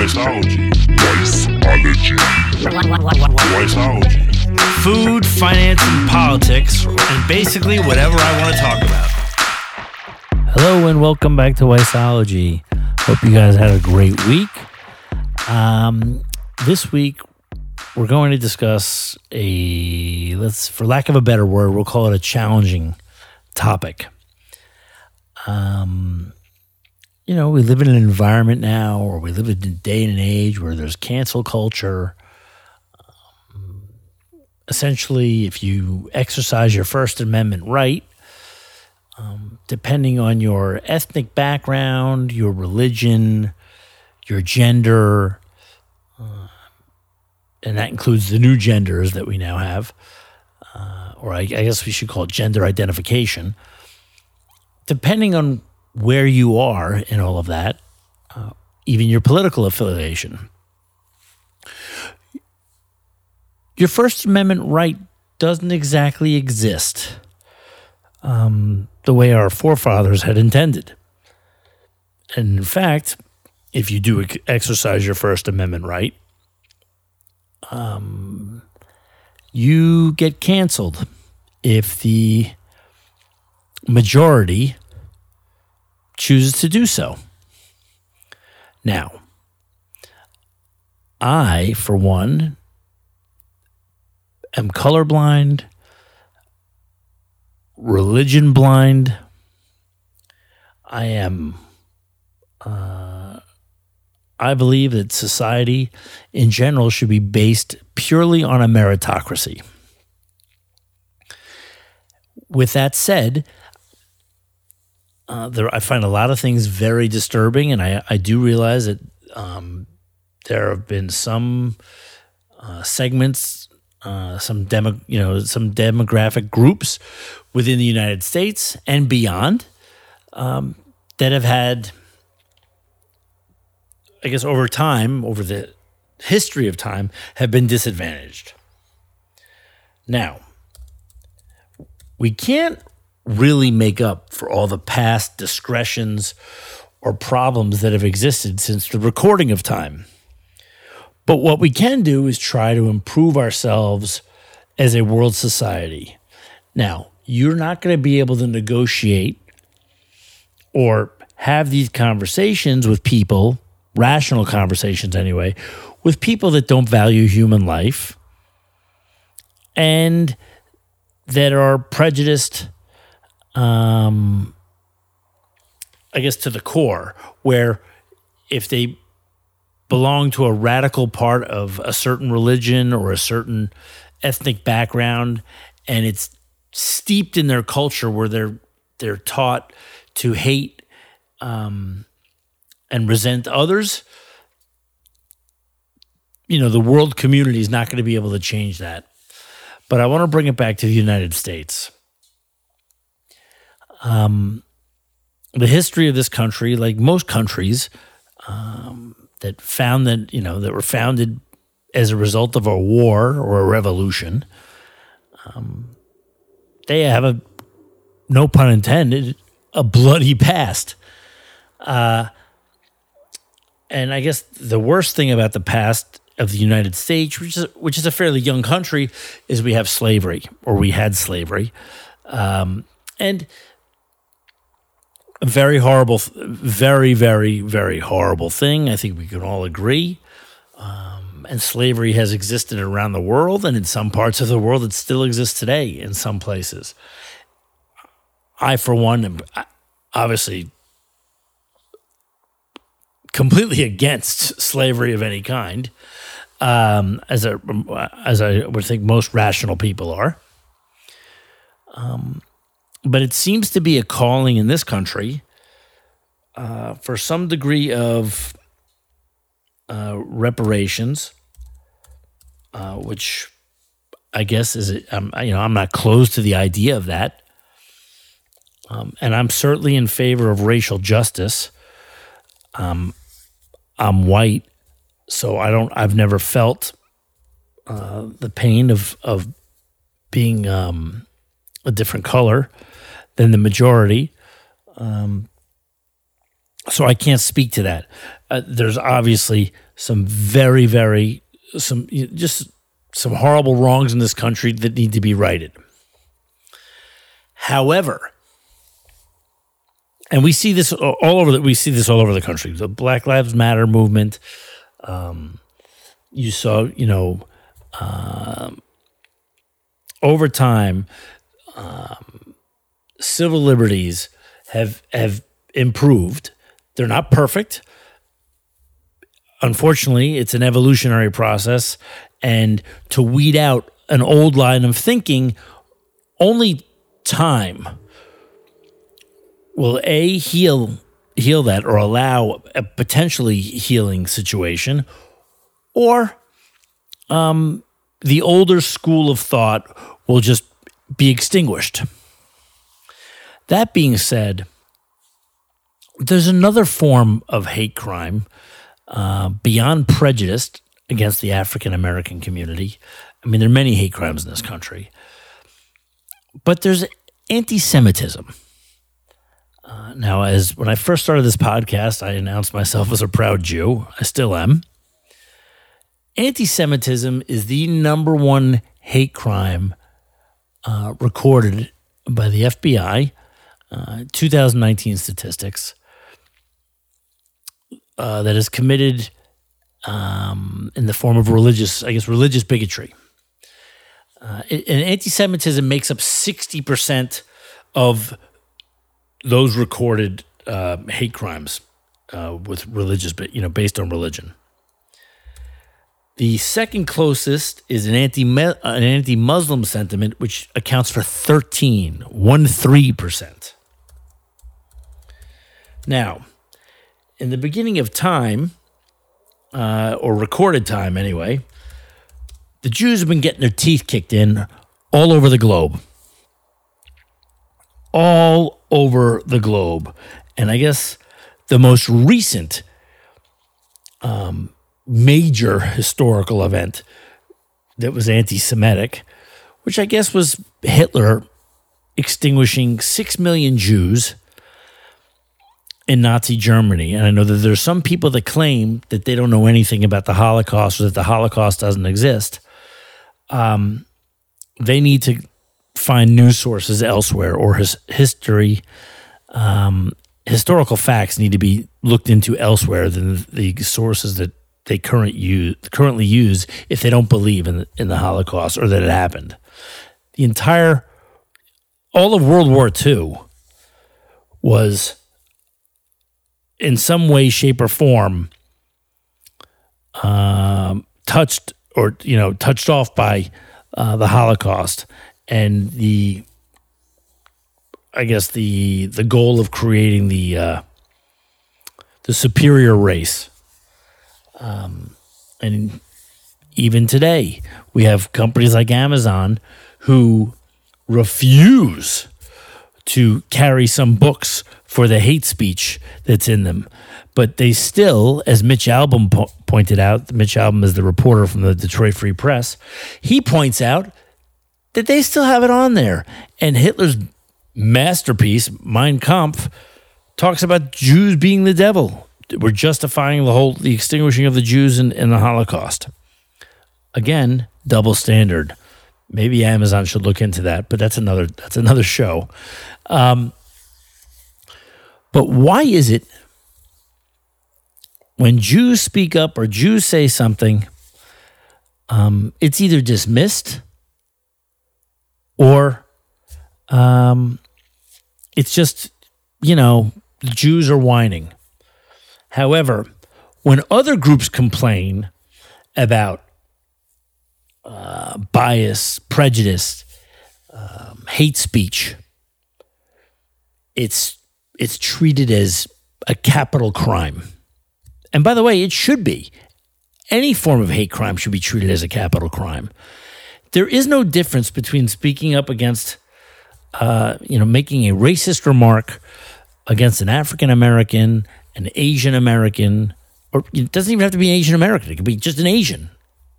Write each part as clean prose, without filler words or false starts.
Weissology. Weissology. Food, finance, and politics, and basically whatever I want to talk about. Hello and welcome back to Weissology. Hope you guys had a great week. This week we're going to discuss a, for lack of a better word, we'll call it a challenging topic. You know, we live in an environment now, or we live in a day and an age where there's cancel culture. Essentially, if you exercise your First Amendment right, depending on your ethnic background, your religion, your gender, and that includes the new genders that we now have, or I guess we should call it gender identification, depending on where you are in all of that, even your political affiliation. Your First Amendment right doesn't exactly exist the way our forefathers had intended. And in fact, if you do exercise your First Amendment right, you get canceled if the majority chooses to do so. Now, I, for one, am colorblind, religion blind. I am, I believe that society in general should be based purely on a meritocracy. With that said, I find a lot of things very disturbing, and I do realize that there have been some segments, some demographic groups within the United States and beyond that have had, I guess, over time, over the history of time, have been disadvantaged. Now, we can't really make up for all the past discretions or problems that have existed since the recording of time. But what we can do is try to improve ourselves as a world society. Now, you're not going to be able to negotiate or have these conversations with people, rational conversations anyway, with people that don't value human life and that are prejudiced, I guess, to the core, where if they belong to a radical part of a certain religion or a certain ethnic background, and it's steeped in their culture where they're taught to hate and resent others, you know, the world community is not going to be able to change that. But I want to bring it back to the United States. The history of this country, like most countries that were founded as a result of a war or a revolution, they have a, no pun intended, a bloody past. And I guess the worst thing about the past of the United States, which is a fairly young country, is we have slavery, or we had slavery, and a very horrible, very, very, very horrible thing. I think we can all agree. And slavery has existed around the world, and in some parts of the world it still exists today in some places. I, for one, am obviously completely against slavery of any kind, as I would think most rational people are. But it seems to be a calling in this country for some degree of reparations, which I guess is, I'm not closed to the idea of that. And I'm certainly in favor of racial justice. I'm white, so I've never felt the pain of being a different color than the majority. So I can't speak to that. There's obviously some very, very, some just some horrible wrongs in this country that need to be righted. However, and we see this all over. We see this all over the country. The Black Lives Matter movement. You saw, over time, civil liberties have improved. They're not perfect. Unfortunately, it's an evolutionary process, and to weed out an old line of thinking, only time will heal that, or allow a potentially healing situation, or the older school of thought will just be extinguished. That being said, there's another form of hate crime beyond prejudice against the African American community. I mean, there are many hate crimes in this country, but there's anti-Semitism. Now, when I first started this podcast, I announced myself as a proud Jew. I still am. Anti-Semitism is the number one hate crime recorded by the FBI, 2019 statistics, that is committed in the form of religious bigotry. And anti-Semitism makes up 60% of those recorded hate crimes with religious, based on religion. The second closest is an anti-Muslim sentiment, which accounts for 13%. Now, in the beginning of time, or recorded time anyway, the Jews have been getting their teeth kicked in all over the globe. All over the globe. And I guess the most recent major historical event that was anti-Semitic, which I guess was Hitler extinguishing 6 million Jews in Nazi Germany. And I know that there's some people that claim that they don't know anything about the Holocaust, or that the Holocaust doesn't exist. They need to find news sources elsewhere, or history. Historical facts need to be looked into elsewhere than the sources that they currently use, if they don't believe in the Holocaust, or that it happened. All of World War II was, in some way, shape, or form, touched off by the Holocaust. And the goal of creating the superior race, and even today we have companies like Amazon who refuse to carry some books for the hate speech that's in them, but they still, as Mitch Albom pointed out, Mitch Albom is the reporter from the Detroit Free Press. He points out that they still have it on there. And Hitler's masterpiece, Mein Kampf, talks about Jews being the devil. We're justifying the extinguishing of the Jews in the Holocaust. Again, double standard. Maybe Amazon should look into that, but that's another show. But why is it when Jews speak up or Jews say something, it's either dismissed, or it's just, the Jews are whining. However, when other groups complain about bias, prejudice, hate speech, it's treated as a capital crime. And by the way, it should be. Any form of hate crime should be treated as a capital crime. There is no difference between speaking up against, making a racist remark against an African American, an Asian American, or it doesn't even have to be Asian American. It could be just an Asian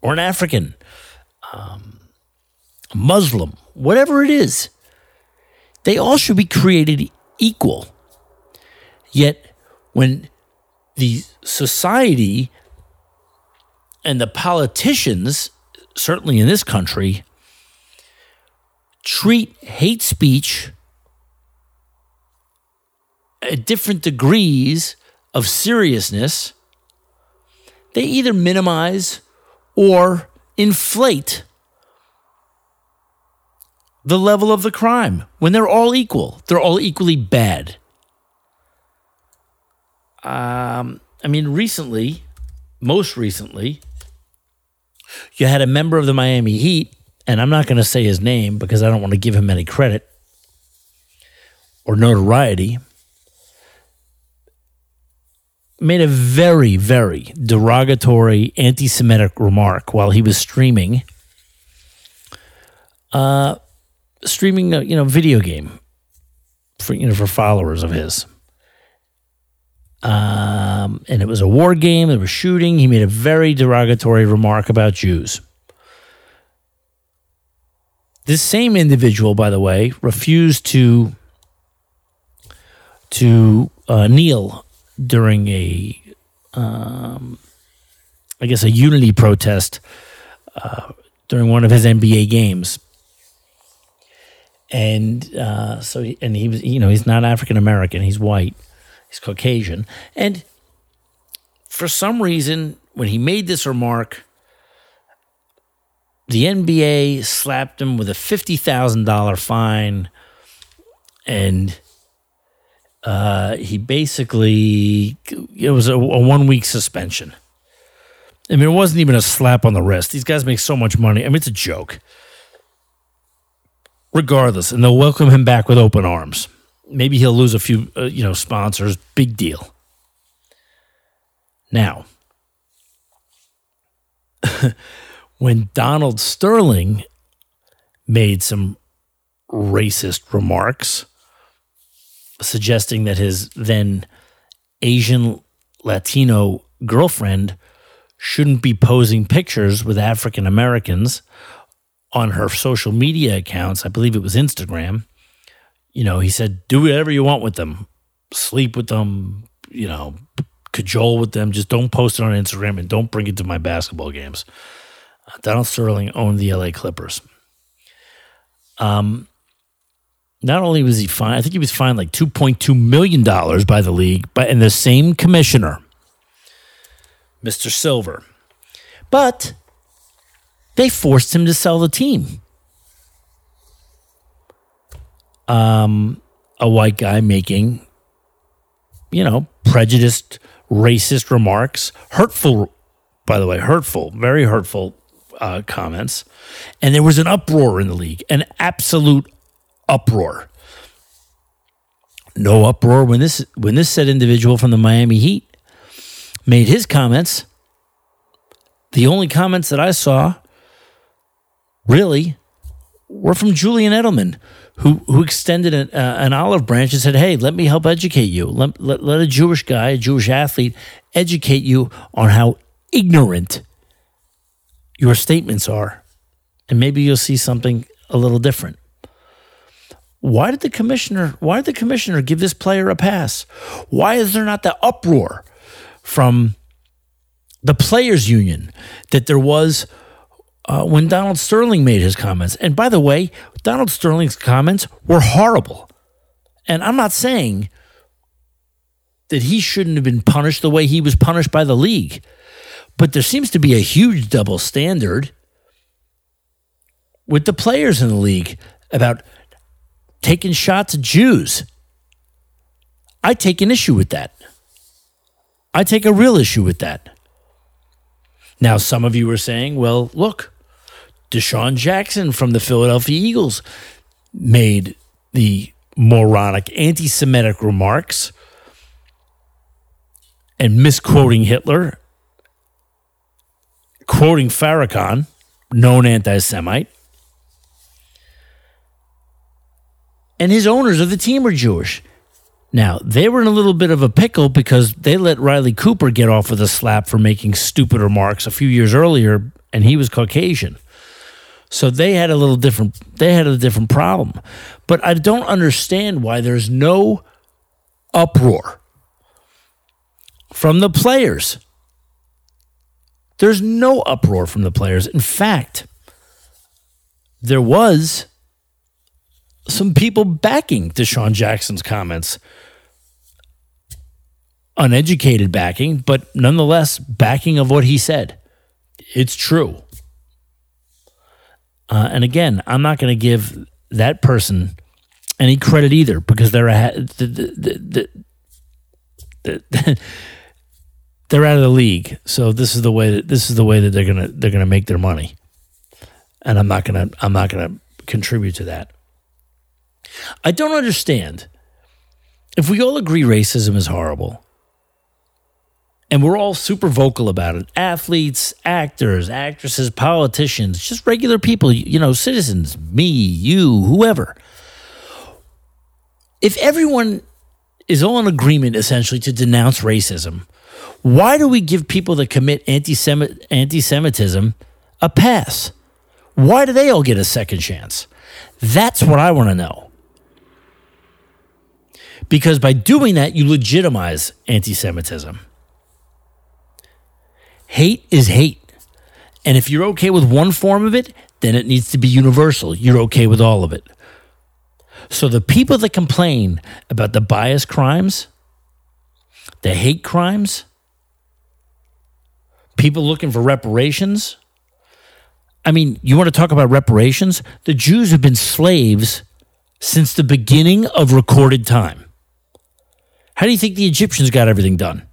or an African, Muslim, whatever it is. They all should be created equal. Yet when the society and the politicians, certainly in this country, treat hate speech at different degrees of seriousness. They either minimize or inflate the level of the crime when they're all equal. They're all equally bad. Most recently, you had a member of the Miami Heat, and I'm not going to say his name because I don't want to give him any credit or notoriety, made a very, very derogatory, anti-Semitic remark while he was streaming a video game for followers of his. And it was a war game. There was shooting. He made a very derogatory remark about Jews. This same individual, by the way, refused to kneel during a unity protest during one of his NBA games. And he was, he's not African American. He's white. He's Caucasian. And for some reason, when he made this remark, the NBA slapped him with a $50,000 fine. And he basically, it was a 1-week suspension. I mean, it wasn't even a slap on the wrist. These guys make so much money. I mean, it's a joke. Regardless, and they'll welcome him back with open arms. Maybe he'll lose a few, sponsors. Big deal. Now, when Donald Sterling made some racist remarks, suggesting that his then Asian Latino girlfriend shouldn't be posing pictures with African Americans on her social media accounts, I believe it was Instagram, he said, do whatever you want with them. Sleep with them, cajole with them. Just don't post it on Instagram and don't bring it to my basketball games. Donald Sterling owned the LA Clippers. Not only was he fined, I think he was fined like $2.2 million by the league, and the same commissioner, Mr. Silver. But they forced him to sell the team. A white guy making, prejudiced, racist remarks, hurtful, very hurtful comments. And there was an uproar in the league, an absolute uproar. No uproar when this said individual from the Miami Heat made his comments. The only comments that I saw really were from Julian Edelman, who extended an olive branch and said, hey, let me help educate you. Let a Jewish guy, a Jewish athlete, educate you on how ignorant your statements are. And maybe you'll see something a little different. Why did the commissioner give this player a pass? Why is there not the uproar from the players' union that there was when Donald Sterling made his comments? And by the way, Donald Sterling's comments were horrible. And I'm not saying that he shouldn't have been punished the way he was punished by the league. But there seems to be a huge double standard with the players in the league about taking shots at Jews. I take an issue with that. I take a real issue with that. Now, some of you are saying, well, look, Deshaun Jackson from the Philadelphia Eagles made the moronic anti-Semitic remarks and misquoting Hitler, quoting Farrakhan, known anti-Semite, and his owners of the team were Jewish. Now, they were in a little bit of a pickle because they let Riley Cooper get off with a slap for making stupid remarks a few years earlier, and he was Caucasian. So they had a different problem. But I don't understand why there's no uproar from the players There's no uproar from the players. In fact, there was some people backing Deshaun Jackson's comments. Uneducated backing, but nonetheless backing of what he said. It's true. And again, I'm not going to give that person any credit either, because they're out of the league. So this is the way that they're gonna make their money, and I'm not gonna contribute to that. I don't understand. If we all agree racism is horrible, and we're all super vocal about it, athletes, actors, actresses, politicians, just regular people, you know, citizens, me, you, whoever. If everyone is all in agreement, essentially, to denounce racism, why do we give people that commit anti-Semitism a pass? Why do they all get a second chance? That's what I want to know. Because by doing that, you legitimize anti-Semitism. Hate is hate. And if you're okay with one form of it, then it needs to be universal. You're okay with all of it. So the people that complain about the bias crimes, the hate crimes, people looking for reparations. I mean, you want to talk about reparations? The Jews have been slaves since the beginning of recorded time. How do you think the Egyptians got everything done?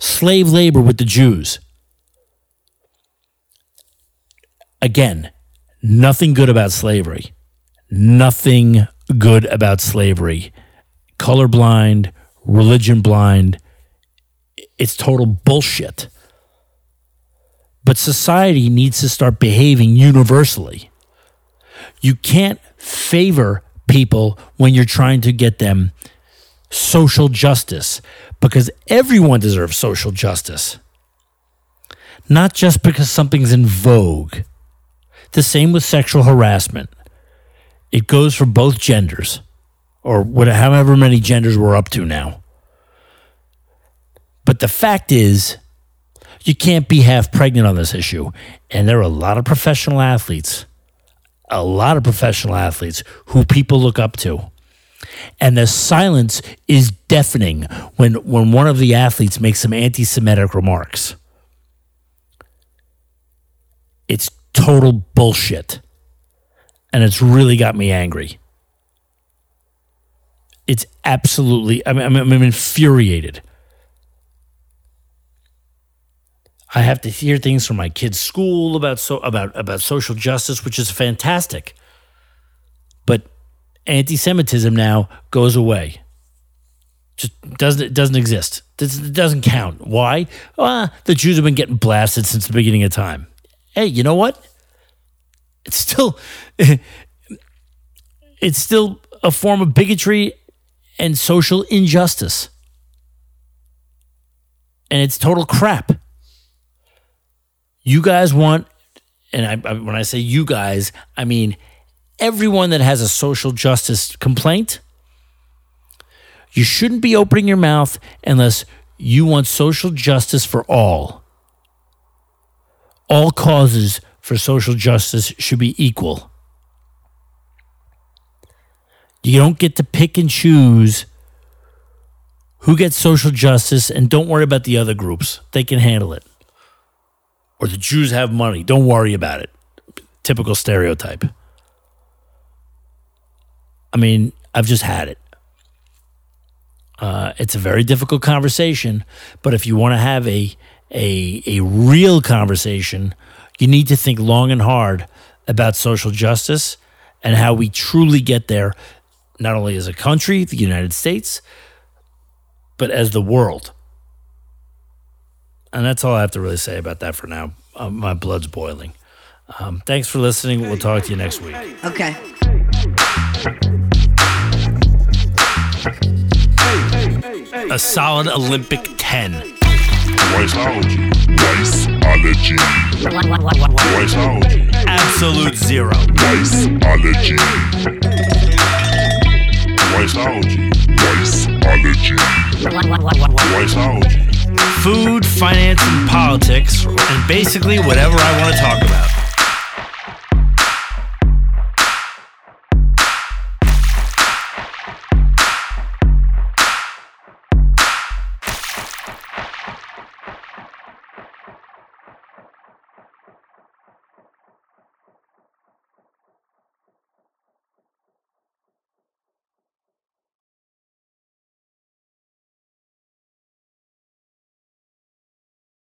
Slave labor with the Jews. Again, nothing good about slavery. Nothing good about slavery. Colorblind, religion blind. It's total bullshit. But society needs to start behaving universally. You can't favor people when you're trying to get them social justice, because everyone deserves social justice, not just because something's in vogue. The same with sexual harassment. It goes for both genders, or whatever, however many genders we're up to now. But the fact is, you can't be half pregnant on this issue. And there are a lot of professional athletes who people look up to. And the silence is deafening when one of the athletes makes some anti-Semitic remarks. It's total bullshit. And it's really got me angry. It's absolutely, I'm infuriated. I have to hear things from my kids' school about social justice, which is fantastic. But anti-Semitism now goes away. It doesn't exist. It doesn't count. Why? The Jews have been getting blasted since the beginning of time. Hey, you know what? It's still a form of bigotry and social injustice. And it's total crap. You guys want, and when I say you guys, I mean everyone that has a social justice complaint. You shouldn't be opening your mouth unless you want social justice for all. All causes for social justice should be equal. You don't get to pick and choose who gets social justice, and don't worry about the other groups. They can handle it. Or the Jews have money. Don't worry about it. Typical stereotype. I mean, I've just had it. It's a very difficult conversation, but if you want to have a real conversation, you need to think long and hard about social justice and how we truly get there, not only as a country, the United States, but as the world. And that's all I have to really say about that for now. My blood's boiling. Thanks for listening. We'll talk to you next week. Okay. A solid Olympic 10. Weissology. Weissology. Weissology. Absolute zero. Weissology. Weissology. Weissology. Weissology. food, finance, and politics, and basically whatever I want to talk about.